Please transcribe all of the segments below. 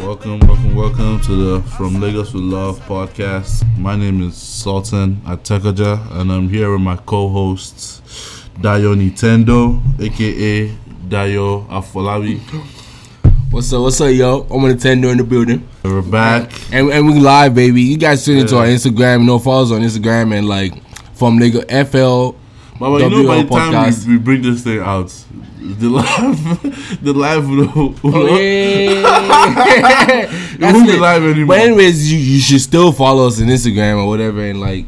Welcome to the From Lagos with Love podcast. My name is Sultan Atekaja, and I'm here with my co-host Dayo Nintendo, aka Dayo Afolabi. What's up, yo? I'm on Nintendo in the building. We're back, and we live, baby. You guys tune into our Instagram. No follows on Instagram and like From Lagos FL. But you know, by the time we bring this thing out, the live won't be live anymore. But anyways, you should still follow us on Instagram or whatever, and like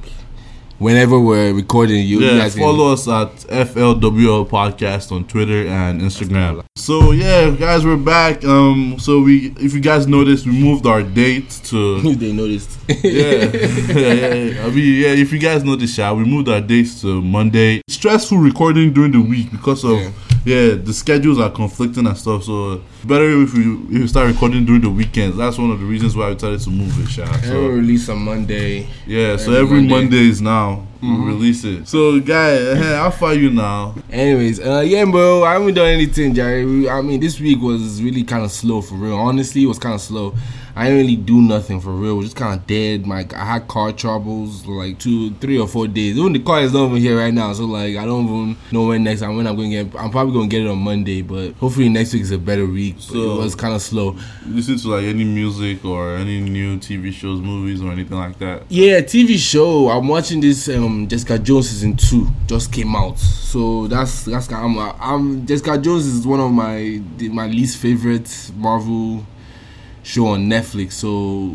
whenever we're recording, you guys follow us at FLWL Podcast on Twitter and Instagram. So yeah, guys, we're back. If you guys noticed, we moved our date to. They noticed. Yeah. I mean, yeah. If you guys noticed, we moved our dates to Monday. Stressful recording during the week because of the schedules are conflicting and stuff. So better if we start recording during the weekends. That's one of the reasons why we decided to move it. So we release on Monday. Yeah. So every Monday is now. We release it. So, guy, how far you now? Anyways, bro, I haven't done anything, Jerry. I mean, this week was really kind of slow, for real. Honestly, it was kind of slow. I didn't really do nothing, for real. It was just kind of dead. I had car troubles, like, 2, 3, or 4 days. Even the car is not even here right now, so, like, I don't even know when I'm going to get it. I'm probably going to get it on Monday, but hopefully next week is a better week. So it was kind of slow. Listen to, like, any music or any new TV shows, movies, or anything like that? Yeah, TV show. I'm watching this Jessica Jones season 2 just came out, so that's Jessica Jones is one of my least favorite Marvel show on Netflix, so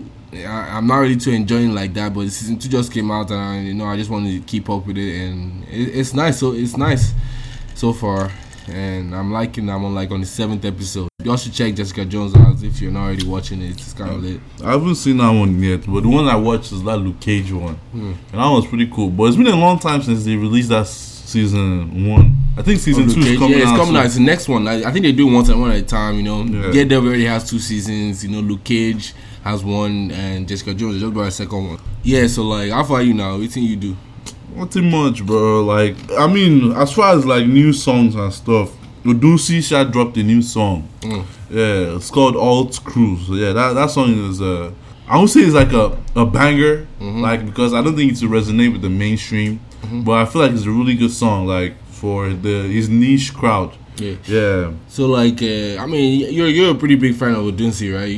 I'm not really too enjoying like that. But season 2 just came out, and I just wanted to keep up with it, and it's nice. So it's nice so far, and I'm on the 7th episode. Y'all should check Jessica Jones out if you're not already watching it. It's kind of lit. I haven't seen that one yet, but the one I watched is that Luke Cage one. And that one's pretty cool. But it's been a long time since they released that season 1. I think season 2 is coming out. Yeah, it's coming out. It's the next one. I think they do one at a time, Daredevil already has 2 seasons. Luke Cage has 1, and Jessica Jones is just about the 2nd one. Yeah, so, how far are you now? What do you do? Nothing much, bro. As far as, new songs and stuff, Odunsi dropped a new song. Yeah, it's called Alt Cruise. So yeah, that song is I would say it's a banger, because I don't think it will resonate with the mainstream, but I feel like it's a really good song, for his niche crowd. Yeah. So you're a pretty big fan of Odunsi, right?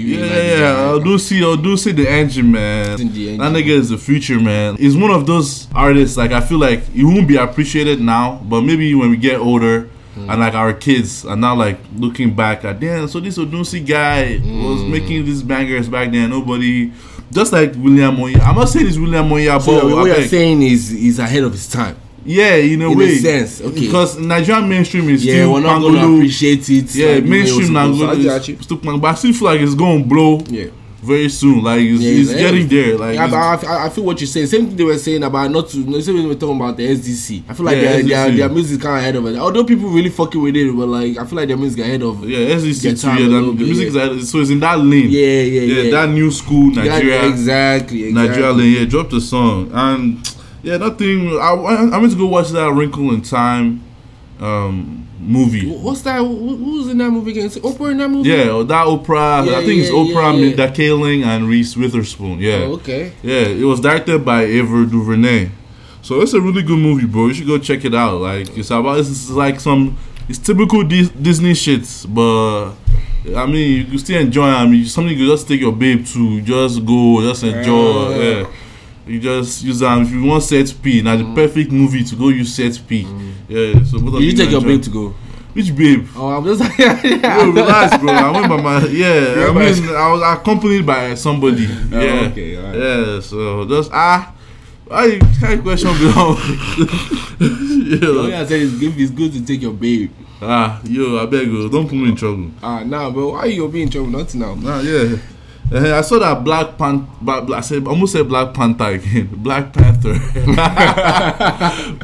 Odunsi the engine, man. That nigga is the future, man. He's one of those artists I feel like he won't be appreciated now, but maybe when we get older. And our kids are now looking back at damn. So this Odunsi guy was making these bangers back then. Nobody, just like William Moya. I'm not saying it's William Moya, so but what you're saying is he's ahead of his time. Yeah, in a sense, okay. Because Nigerian mainstream is still we're not going to appreciate it. Yeah, mainstream Nangolo. But I still feel like it's going to blow. Yeah. Very soon, it's getting there. I feel what you're saying. Same thing they were saying about same thing we're talking about the SDC. I feel like their music kind of ahead of it. Although people really fucking with it, but I feel like their music ahead of SDC too. The music is ahead, so it's in that lane. Yeah. That new school Nigeria, exactly. Nigeria lane. Yeah, dropped a song and nothing. I went to go watch that A Wrinkle in Time. Movie. What's that? Who's in that movie again? Is Oprah in that movie? Yeah, that Oprah. Yeah, I think it's Oprah, Mindy Kaling, and Reese Witherspoon. Yeah. Oh, okay. Yeah, it was directed by Ava DuVernay. So it's a really good movie, bro. You should go check it out. It's typical Disney shits, but I mean, you can still enjoy. I mean, something you just take your babe to, just go, just enjoy. Yeah. You just use them if you want set P. Now the perfect movie to go use set P. Yeah. So both of you take your babe to go. Which babe? Oh, I'm just like relax, bro. I went by my I was accompanied by somebody. Okay. All right. Yeah. So just I can't question below. All I said is it's good to take your babe. I beg you, don't put me in trouble. Nah, bro. Why you gonna be in trouble? Nothing now. Yeah. I saw that Black Panther.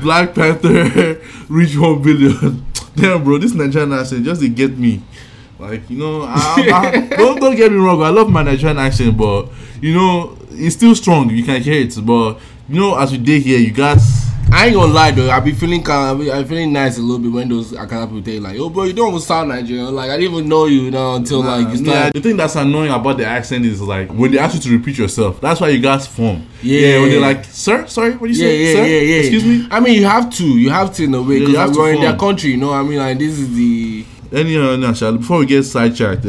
Black Panther reached 1 billion. Damn, bro, this Nigerian accent just to get me. Don't get me wrong. I love my Nigerian accent, but it's still strong. You can hear it, but as you did here, you guys. I ain't gonna lie though, I be feeling kind of, I feeling nice a little bit when those Akana people tell you like, oh bro, you don't even sound Nigerian. Like I didn't even know you, you know, until like you start. The thing that's annoying about the accent is like when they ask you to repeat yourself. That's why you guys form. Yeah, when they're like, sir, sorry, what do you say? Yeah, sir? Excuse me. I mean, you have to in a way because we're in their country, you know. I mean, like this is the. Before we get sidetracked,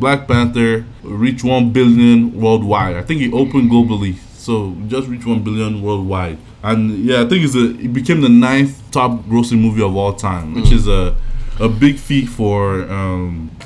Black Panther reached 1 billion worldwide. I think it opened globally, so just reached 1 billion worldwide. And yeah, I think it became the 9th top-grossing movie of all time, which is a big feat for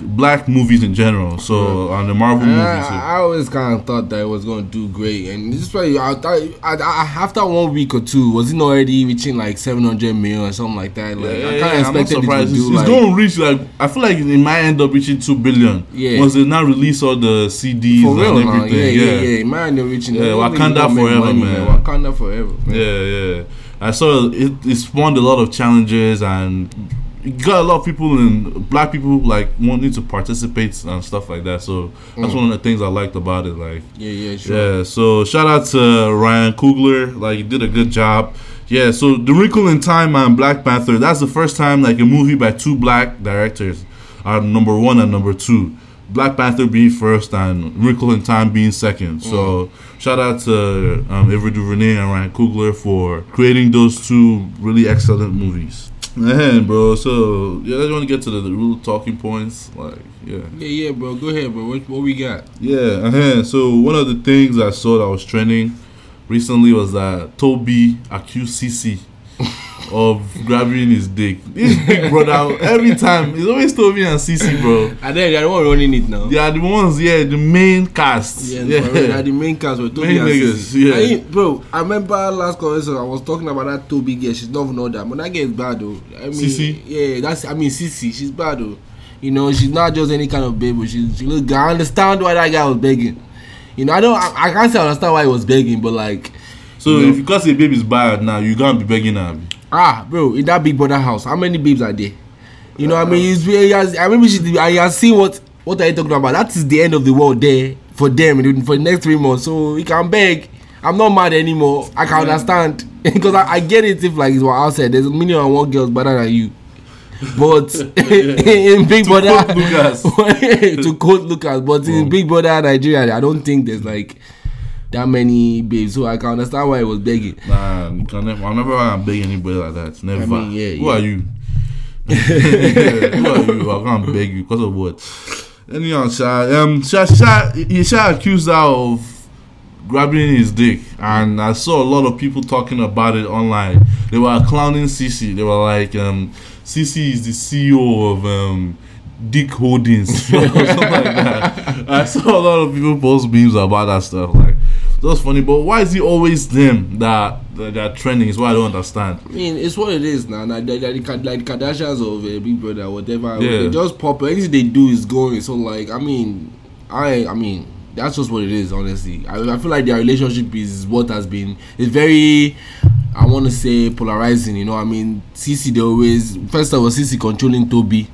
black movies in general. So on the Marvel movies, I always kind of thought that it was going to do great, and this is why I thought after 1 week or two, was it already reaching like 700 million or something like that? Like I kind of expected it to do. It's going to reach like I feel like it might end up reaching 2 billion. Yeah, once they now release all the CDs for real, and everything. Yeah. It might end up reaching. Yeah, Wakanda forever, money, man. Wakanda forever. Man. Yeah. I saw it spawned a lot of challenges and. It got a lot of people and black people like wanting to participate and stuff like that. So that's one of the things I liked about it. Like yeah, sure. Yeah. So shout out to Ryan Coogler. Like he did a good job. Yeah. So The Wrinkle in Time and Black Panther. That's the first time like a movie by two black directors are number one and number two. Black Panther being first and Wrinkle in Time being second. So shout out to Ava DuVernay and Ryan Coogler for creating those two really excellent movies. Man, bro, so, yeah, I just want to get to the real talking points, like, yeah. Yeah, bro, go ahead, bro, what we got? So one of the things I saw that was trending recently was that Tobi AQCC of grabbing his dick. His big brother, every time, it's always Tobi and Cee-C, bro. And then they're the one running it now. Yeah, the ones, the main cast. Yeah, the main cast were Tobi and Cee-C. Yeah. Bro, I remember last conversation, I was talking about that Tobi girl. She's not even all that, but that girl is bad, though. I mean, Cee-C? Yeah, Cee-C, she's bad, though. You know, she's not just any kind of baby. She look, I understand why that guy was begging. You know, I can't say I understand why he was begging, but like... So, if you can't say baby's bad now, you can't be begging her. Bro, in that big brother house, how many babes are there? You know what I mean? I remember see what are you talking about. That is the end of the world there for them for the next 3 months. So he can beg. I'm not mad anymore. I can understand. Because I get it if like it's what I said. There's a million and one girls better than you. But in Big Brother... to quote Lucas. But in Big Brother Nigeria, I don't think there's like... that many babes, so I can understand why I was begging. Nah, I'm never gonna beg anybody like that. Never. I mean, Who are you? I can't beg you because of what? Anyhow, Sha accused her of grabbing his dick, and I saw a lot of people talking about it online. They were clowning Cee-C. They were like, Cee-C is the CEO of Dick Holdings, or something like that. I saw a lot of people post memes about that stuff, like. That's funny, but why is it always them that are trending? Is what I don't understand. I mean, it's what it is now. Like the Kardashians of Big Brother, whatever. Yeah. They just pop. Anything they do is going. So like, I mean, that's just what it is. Honestly, I feel like their relationship is what has been. It's very. I want to say polarizing. You know, I mean, Cee-C. They always first of all Cee-C controlling Tobi.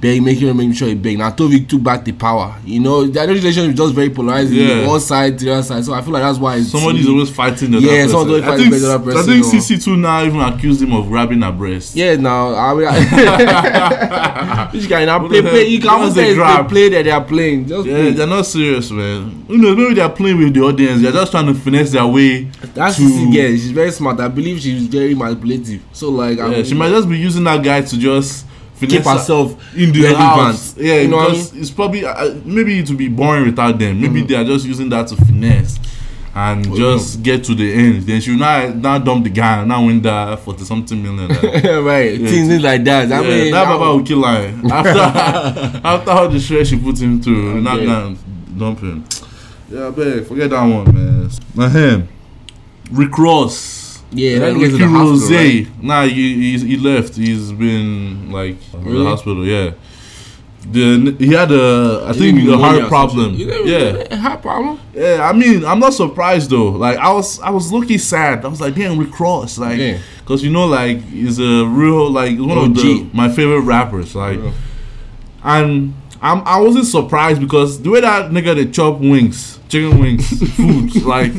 Beg, making sure he beg. Now Tobi took back the power. You know, that relationship is just very polarized. Yeah. One side to the other side. So I feel like that's why it's somebody's always fighting the other person. Somebody's fighting the other person. I think Cee-C too now even accused him of grabbing her breast. Yeah, now I which guy now play you can't say they play that they are playing. They're not serious, man. You know, maybe they're playing with the audience, they're just trying to finesse their way. That's Cee-C girl, she's very smart. I believe she's very manipulative. So like she might just be using that guy to just keep herself in the house. Yeah, you know what I mean? It's probably maybe it would be boring without them. Maybe they are just using that to finesse and just get to the end. Then she will not dump the guy and now win that 40-something million. Right, yeah, things like that. I mean, that Baba will kill him after all the stress she put him through. Okay. Not dump him. Yeah, babe, forget that one, man. Recross. Yeah, that nigga's in the hospital, right? Nah, he left. He's been like in the hospital. Yeah, he had a heart problem. Yeah, heart problem. Yeah, I mean, I'm not surprised though. Like I was looking sad. I was like, damn, Recross, like, because you know, like, he's a real like one of my favorite rappers, like, and. I wasn't surprised because the way that nigga they chop chicken wings, foods, like.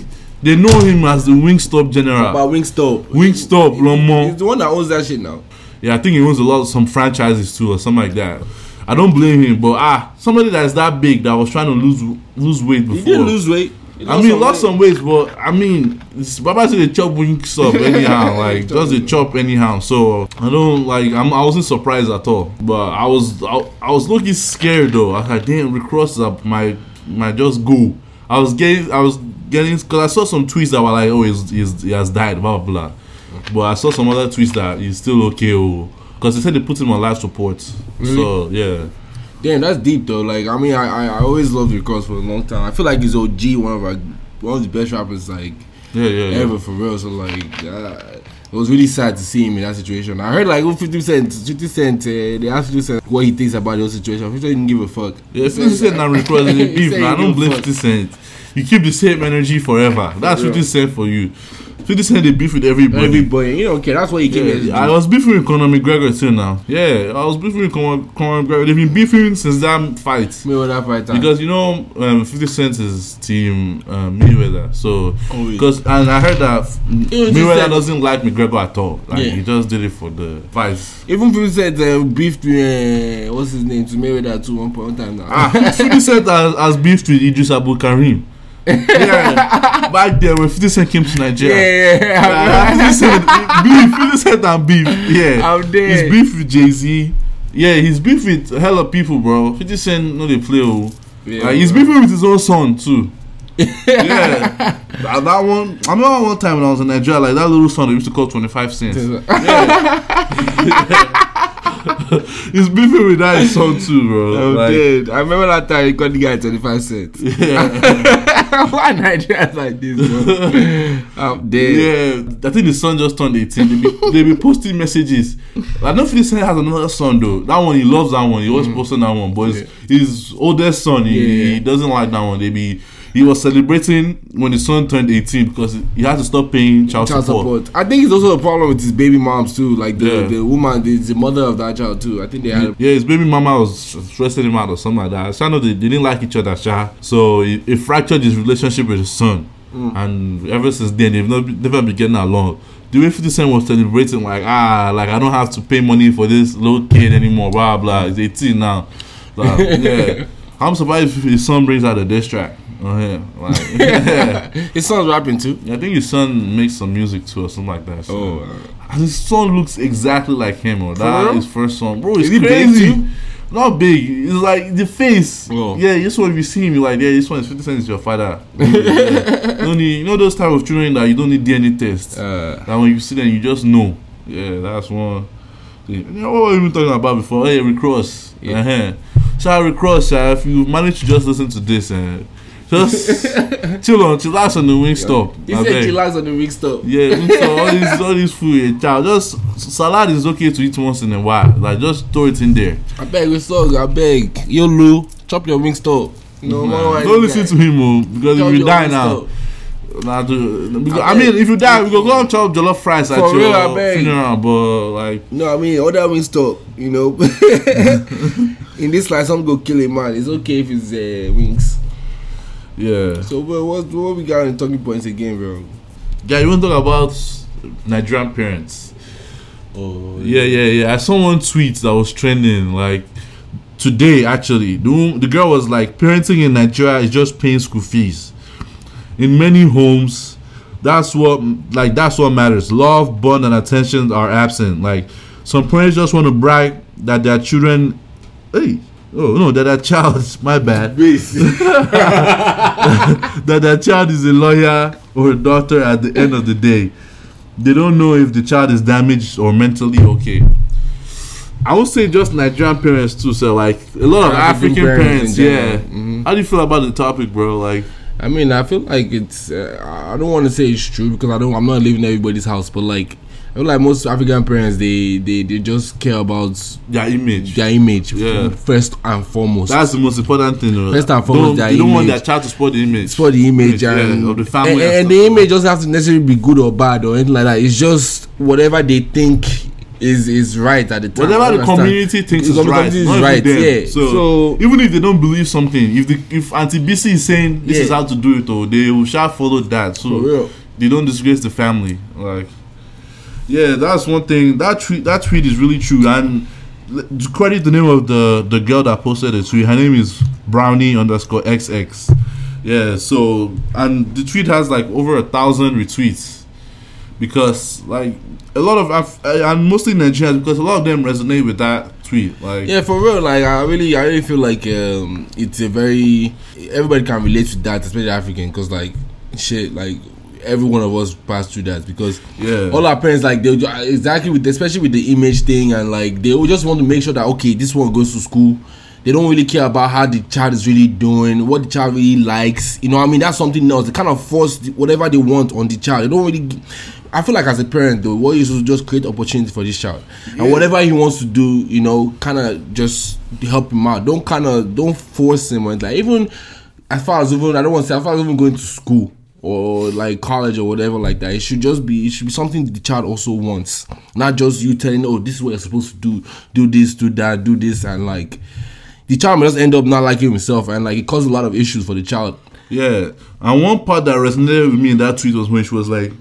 They know him as the Wingstop general. But Wingstop, Lomo. He's the one that owns that shit now. Yeah, I think he owns a lot of some franchises too, or something like that. I don't blame him, but somebody that's that big that was trying to lose weight before. He didn't lose weight. He lost some weight, but I mean, Baba said they chop Wingstop anyhow, like just they chop anyhow. So I wasn't surprised at all, but I was looking scared though. I didn't recross up my just goal. I was getting because I saw some tweets that were like, oh, he has died, blah blah. But I saw some other tweets that he's still okay, because they said they put him on life support. Mm-hmm. So yeah. Damn, that's deep though. Like, I mean, I always loved Recross for a long time. I feel like he's OG, one of the best rappers ever for real. So it was really sad to see him in that situation. I heard 50 Cent, they asked 50 Cent what he thinks about the whole situation. 50 Cent didn't give a fuck. Yeah, 50 Cent and Recross in the beef. I don't blame 50 Cent. You keep the same energy forever. That's 50 Cent for you. 50 Cent they beef with everybody. You don't care. That's what he came here to do. I was beefing with Conor McGregor too now. Yeah, I was beefing with Conor McGregor. They've been beefing since that fight. Mayweather fight time. Because 50 Cent is team Mayweather. So and I heard that Mayweather doesn't like McGregor at all. He just did it for the fights. Even 50 Cent beefed with to Mayweather too one time now. 50 Cent has beefed with Idris Abu Karim. Yeah, back there when 50 Cent came to Nigeria. Yeah. 50 Cent and beef. Yeah, I'm dead. He's beef with Jay-Z. Yeah, he's beef with hella people, bro. 50 Cent no they play. He's beefing with his own son too. Yeah, that one. I remember one time when I was in Nigeria, that little son they used to call 25 cents. Yeah. He's beefing with that song too, bro. Dude, I remember that time he got the guy 25 cents. Yeah. Why Nigerians like this, bro? I'm dead. Yeah, I think the son just turned 18. They be posting messages. I know 50 Cent has another son though. That one he loves that one. He always posting that one, but his oldest son he doesn't like that one. He was celebrating when his son turned 18 because he had to stop paying child support. I think it's also a problem with his baby moms too. The woman, the mother of that child too. I think they had... Yeah, his baby mama was stressing him out or something like that. I know they didn't like each other, so it fractured his relationship with his son. Mm. And ever since then, they've never been getting along. The way 50 Cent was celebrating, I don't have to pay money for this little kid anymore, blah, blah. He's 18 now. Yeah. I'm surprised if his son brings out a diss track. Oh yeah, his son's rapping too. Yeah, I think his son makes some music too or something like that. So. His son looks exactly like him. His first son, bro. It's crazy. Big not big. It's the face. Oh. Yeah, this one if you see him, you're this one is 50 Cent is your father. Don't need, those type of children that you don't need DNA tests. That when you see them, you just know. Yeah, that's one. What were we talking about before? Hey, Recross. Yeah. Shout out Recross. If you manage to just listen to this. Just chillax on the Wingstop. He said chillax on the Wingstop. Yeah, Wingstop, all this food, child. Just salad is okay to eat once in a while. Just throw it in there. I beg. Yo, Lou, chop your Wingstop. Don't listen to him, because if you die now. If you die, we go and chop jollof fries for at your funeral, but other Wingstop, In this life, some go kill a man. It's okay if it's wings. Yeah. So, bro, what we got in talking points again, bro? Yeah, you want to talk about Nigerian parents? Oh. Yeah. I saw one tweet that was trending today. Actually, the girl was like, "Parenting in Nigeria is just paying school fees. In many homes, that's what matters. Love, bond, and attention are absent. Some parents just want to brag that their children, that their child is a lawyer or a doctor at the end of the day. They don't know if the child is damaged or mentally okay." I would say just Nigerian parents too, so a lot of African parents yeah. Mm-hmm. How do you feel about the topic, bro? I mean, I feel like it's I don't want to say it's true because I'm not living in everybody's house, but I feel like most African parents, they just care about their image. First and foremost. That's the most important thing. First and foremost, their image. They don't want their child to spoil the image. Spoil the image of the family. And the image doesn't have to necessarily be good or bad or anything like that. It's just whatever they think is right at the time. Whatever the community thinks is right, not right. Yeah. So even if they don't believe something, if Auntie BC is saying this is how to do it, or they will shall follow that. So they don't disgrace the family. Like, yeah, that's one thing. That tweet is really true. And to credit the name of the girl that posted the tweet, her name is Brownie underscore XX. Yeah, so, and the tweet has like over 1,000 retweets, because like a lot of and mostly Nigerians, because a lot of them resonate with that tweet. Like, yeah, for real. Like, I really feel like it's a very, everybody can relate to that, especially African, because like shit, like every one of us passed through that, because all our parents, like, they exactly with, especially with the image thing, and like they just want to make sure that okay, this one goes to school. They don't really care about how the child is really doing, what the child really likes. You know what I mean? That's something else. They kind of force whatever they want on the child. They don't really... I feel like as a parent, though, what you should just create opportunity for this child. Yeah. And whatever he wants to do, you know, kind of just help him out. Don't force him. Like, even as far as even... I don't want to say as far as even going to school or like college or whatever like that. It should be something the child also wants. Not just you telling, oh, this is what you're supposed to do. Do this, do that, do this, and like... The child may just end up not liking himself, and like it caused a lot of issues for the child. Yeah, and one part that resonated with me in that tweet was when she was like,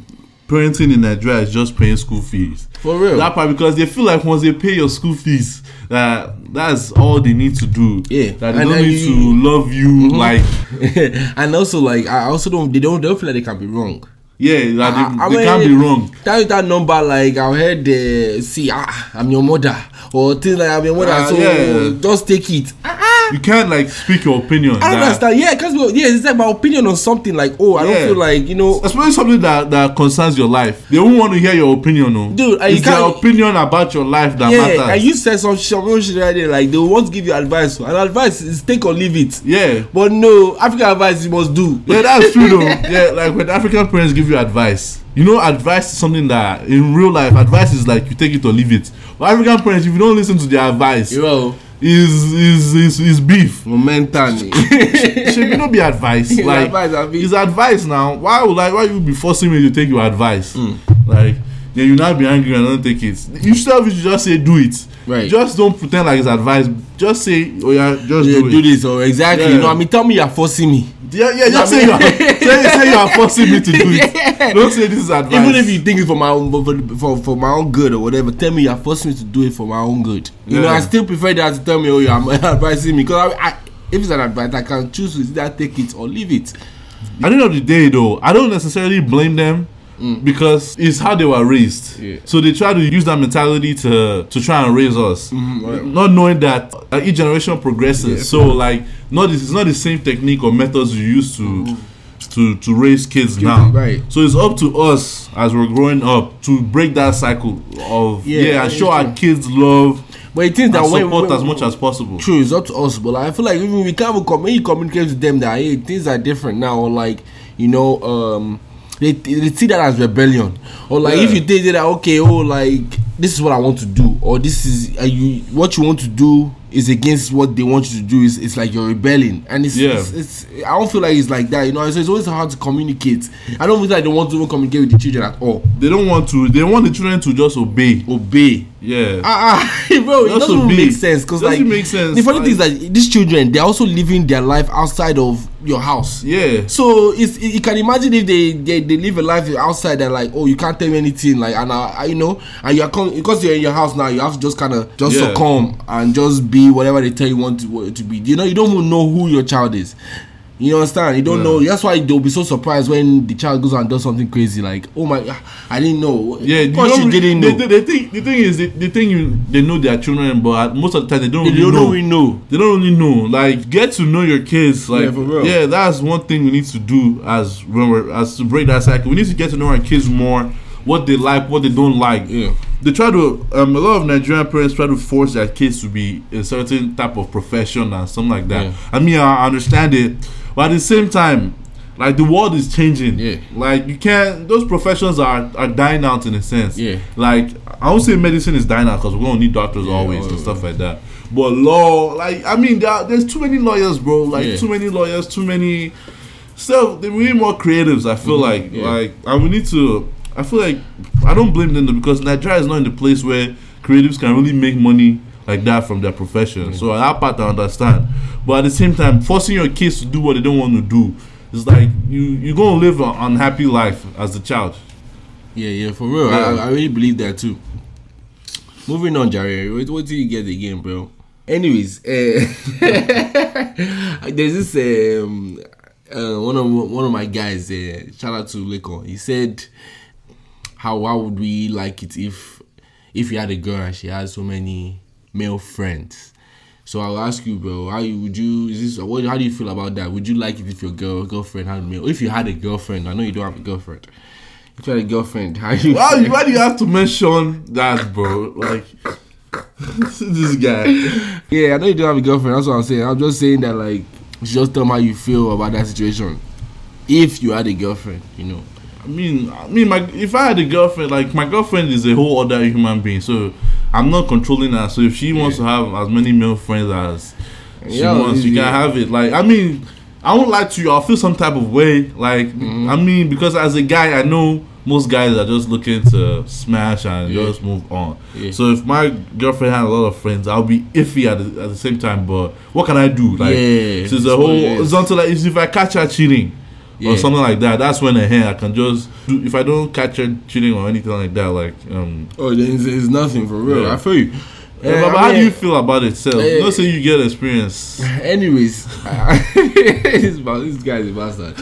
parenting in Nigeria is just paying school fees. For real. That part, because they feel like once they pay your school fees, that's all they need to do. Yeah. That they don't need to love you, like. And also, like, I also don't feel like they can be wrong. Yeah, like they can't be wrong. That number, like, I heard I'm your mother, or things like I'm your mother, just take it. You can't, like, speak your opinion. I don't understand. Yeah, because it's like my opinion on something, like, oh, I don't feel like, you know. Especially something that concerns your life. They won't want to hear your opinion, no. Dude, it's your opinion about your life that matters. Yeah, and you said some shit right there, like, they won't give you advice. And advice is take or leave it. Yeah. But no, African advice you must do. Yeah, that's true, though. Yeah, like, when African parents give you advice, you know, advice is something that in real life, advice is like you take it or leave it. But African parents, if you don't listen to their advice, you know, is beef momentarily. Should not be advice. Like, it's advice now. Why you be forcing me to take your advice? Like, then you not be angry and don't take it. Yourself, you just say do it. Right. Just don't pretend like it's advice. Just say, oh yeah, just do this. Or exactly. Yeah. You know, I mean, tell me you're forcing me. Yeah, just say you are forcing me to do it. Don't say this is advice. Even if you think it's for my own for my own good or whatever, tell me you are forcing me to do it for my own good. You know, I still prefer that to tell me, oh, you are advising me, because if it's an advice, I can choose to either take it or leave it. At the end of the day, though, I don't necessarily blame them. Because it's how they were raised, so they try to use that mentality to try and raise us, not knowing that each generation progresses. So like, it's not the same technique or methods you use to raise kids now. Right. So it's up to us as we're growing up to break that cycle of show our kids love. But it is that way, support as much as possible. True, it's up to us. But like, I feel like even we can't communicate to them that hey, things are different now. Or like, you know. They see that as rebellion, or like if you take that okay, oh, like this is what I want to do, or this is what you want to do is against what they want you to do. It's like you're rebelling, and it's I don't feel like it's like that, you know. So it's always hard to communicate. I don't feel like they want to even communicate with the children at all. They don't want to. They want the children to just obey. Yeah. Bro, it doesn't make sense, because like the funny thing is that these children, they're also living their life outside of your house. Yeah. So it's you can imagine if they live a life outside that like, oh, you can't tell me anything, like, and you know, and because you're in your house now, you have to just kind of just succumb and just be whatever they tell you want to be. You know, you don't even know who your child is. You understand? You don't know. That's why they'll be so surprised when the child goes and does something crazy, like, "Oh my, I didn't know." Yeah, of course you didn't know. They know their children, but most of the time they don't really know. They don't really know. Like, get to know your kids. Like, yeah, that's one thing we need to do as to break that cycle. We need to get to know our kids more, what they like, what they don't like. Yeah. They try to a lot of Nigerian parents try to force their kids to be a certain type of profession and something like that. Yeah. I mean, I understand it. But at the same time, like, the world is changing. Yeah. Like, you can't... Those professions are dying out in a sense. Yeah. Like, I won't say medicine is dying out, because we're going to need doctors always and stuff like that. But law... Like, I mean, there's too many lawyers, bro. Like, too many lawyers, too many... So, we need more creatives, I feel like. Yeah. Like, and we need to... I feel like... I don't blame them, because Nigeria is not in the place where creatives can really make money like that from their profession. Mm-hmm. So that part I understand. But at the same time, forcing your kids to do what they don't want to do, it's like you're going to live an unhappy life as a child. Yeah, for real. Yeah. I really believe that too. Moving on, Jerry. What do you get again, bro? Anyways, there's this one of my guys, shout out to Leko. He said, "How would we like it if you had a girl and she has so many male friends?" So I'll ask you, bro, how do you feel about that? Would you like it if your girlfriend had a male? If you had a girlfriend, I know you don't have a girlfriend. If you had a girlfriend, how do you? Why do you have to mention that, bro? Like. This guy. Yeah, I know you don't have a girlfriend. That's what I'm saying. I'm just saying that, like, just tell me how you feel about that situation. If you had a girlfriend, you know. I mean, if I had a girlfriend, like, my girlfriend is a whole other human being, so I'm not controlling her. So if she wants to have as many male friends as she wants, you can have it. Like, I mean, I won't lie to you. I feel some type of way. Like, I mean, because as a guy, I know. Most guys are just looking to smash and just move on. Yeah. So if my girlfriend had a lot of friends, I'll be iffy at the same time. But what can I do? Like, she's a whole. It's not like if I catch her cheating or something like that. That's when I can just. If I don't catch her cheating or anything like that, like then it's nothing for real. Yeah. I feel you. But how do you feel about it, Sel? Not saying you get experience. Anyways, this guy is a bastard.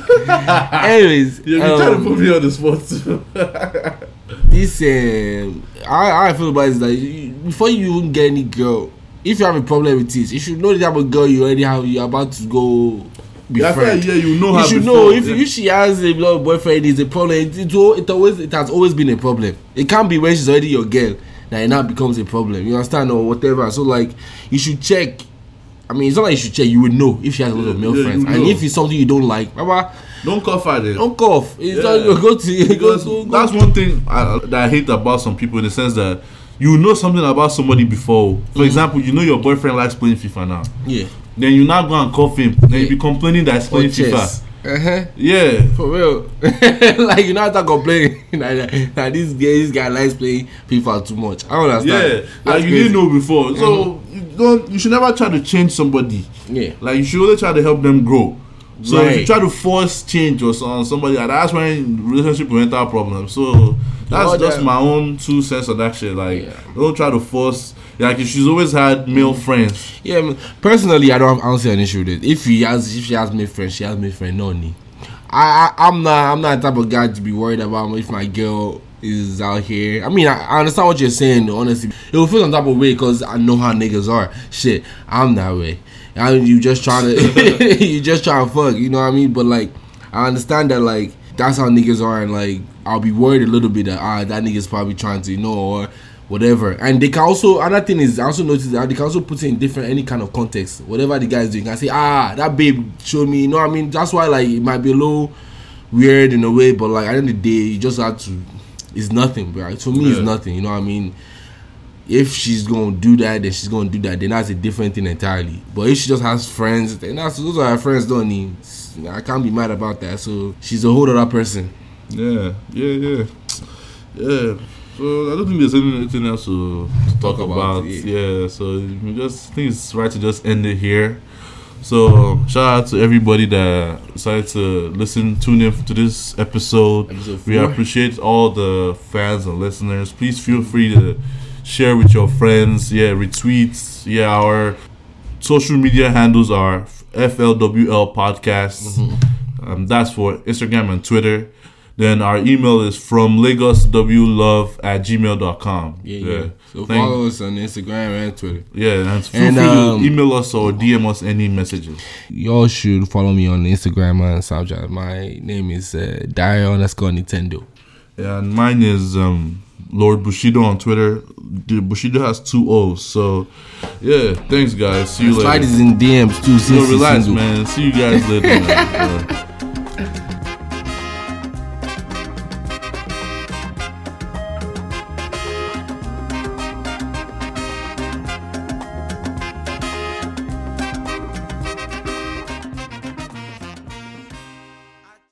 Anyways, you're trying to put me on the spot. This, I feel about it is that before you even get any girl, if you have a problem with this, you should know the type of girl you already have. You're about to go. If she has a boyfriend, it's a problem. It has always been a problem. It can't be when she's already your girl. That it now becomes a problem, you understand, or whatever. So, like, you should check. I mean, it's not like you should check. You would know if she has a lot of male friends, and if it's something you don't like, Baba, don't cough at it. Don't cough. It's not go. That's one thing that I hate about some people in the sense that you know something about somebody before. For example, you know your boyfriend likes playing FIFA now. Yeah. Then you now go and cough him. Then you be complaining that he's playing FIFA. Yeah, for real. Like, you know, after complaining that this guy likes playing FIFA too much. I don't understand. Yeah, like, you didn't know before. So you should never try to change somebody. Yeah, like, you should always try to help them grow. So if you try to force change or on somebody, that's when relationship will enter problems. So that's just my own 2 cents on that shit. Like, don't try to force. Like, if she's always had male friends. Yeah, personally, I don't see an issue with it. If she has male friends, she has male friends. No need. I'm not the type of guy to be worried about if my girl is out here. I mean, I understand what you're saying. Honestly, it will feel some type of way because I know how niggas are. Shit, I'm that way. You just trying to, you just trying to fuck. You know what I mean? But, like, I understand that, like, that's how niggas are, and, like, I'll be worried a little bit that that nigga's probably trying to, you know, or whatever. And they can also, another thing is, I also noticed that they can also put it in different, any kind of context. Whatever the guy is doing, I say, that babe showed me, you know what I mean? That's why, like, it might be a little weird in a way, but, like, at the end of the day, you just have to, it's nothing, bro. To me, it's nothing, you know what I mean? If she's going to do that, then she's going to do that. Then that's a different thing entirely. But if she just has friends, then those are her friends, don't need. I can't be mad about that. So she's a whole other person. Yeah. So I don't think there's anything else to talk about. Yeah, so we just think it's right to just end it here. So shout out to everybody that decided to tune in to this episode. We appreciate all the fans and listeners. Please feel free to share with your friends. Yeah, retweets. Yeah, our social media handles are FLWL Podcasts. That's for Instagram and Twitter. Then our email is from LagosWLove@gmail.com. Yeah. So follow us on Instagram and Twitter. Yeah, and feel free to email us or DM us any messages. Y'all should follow me on Instagram and Snapchat. My name is Dayo _Nintendo. Yeah, and mine is Lord Bushido on Twitter. Dude, Bushido has 2 O's. So, yeah, thanks, guys. See you later. Slide is in DMs too. Relax, man. See you guys later.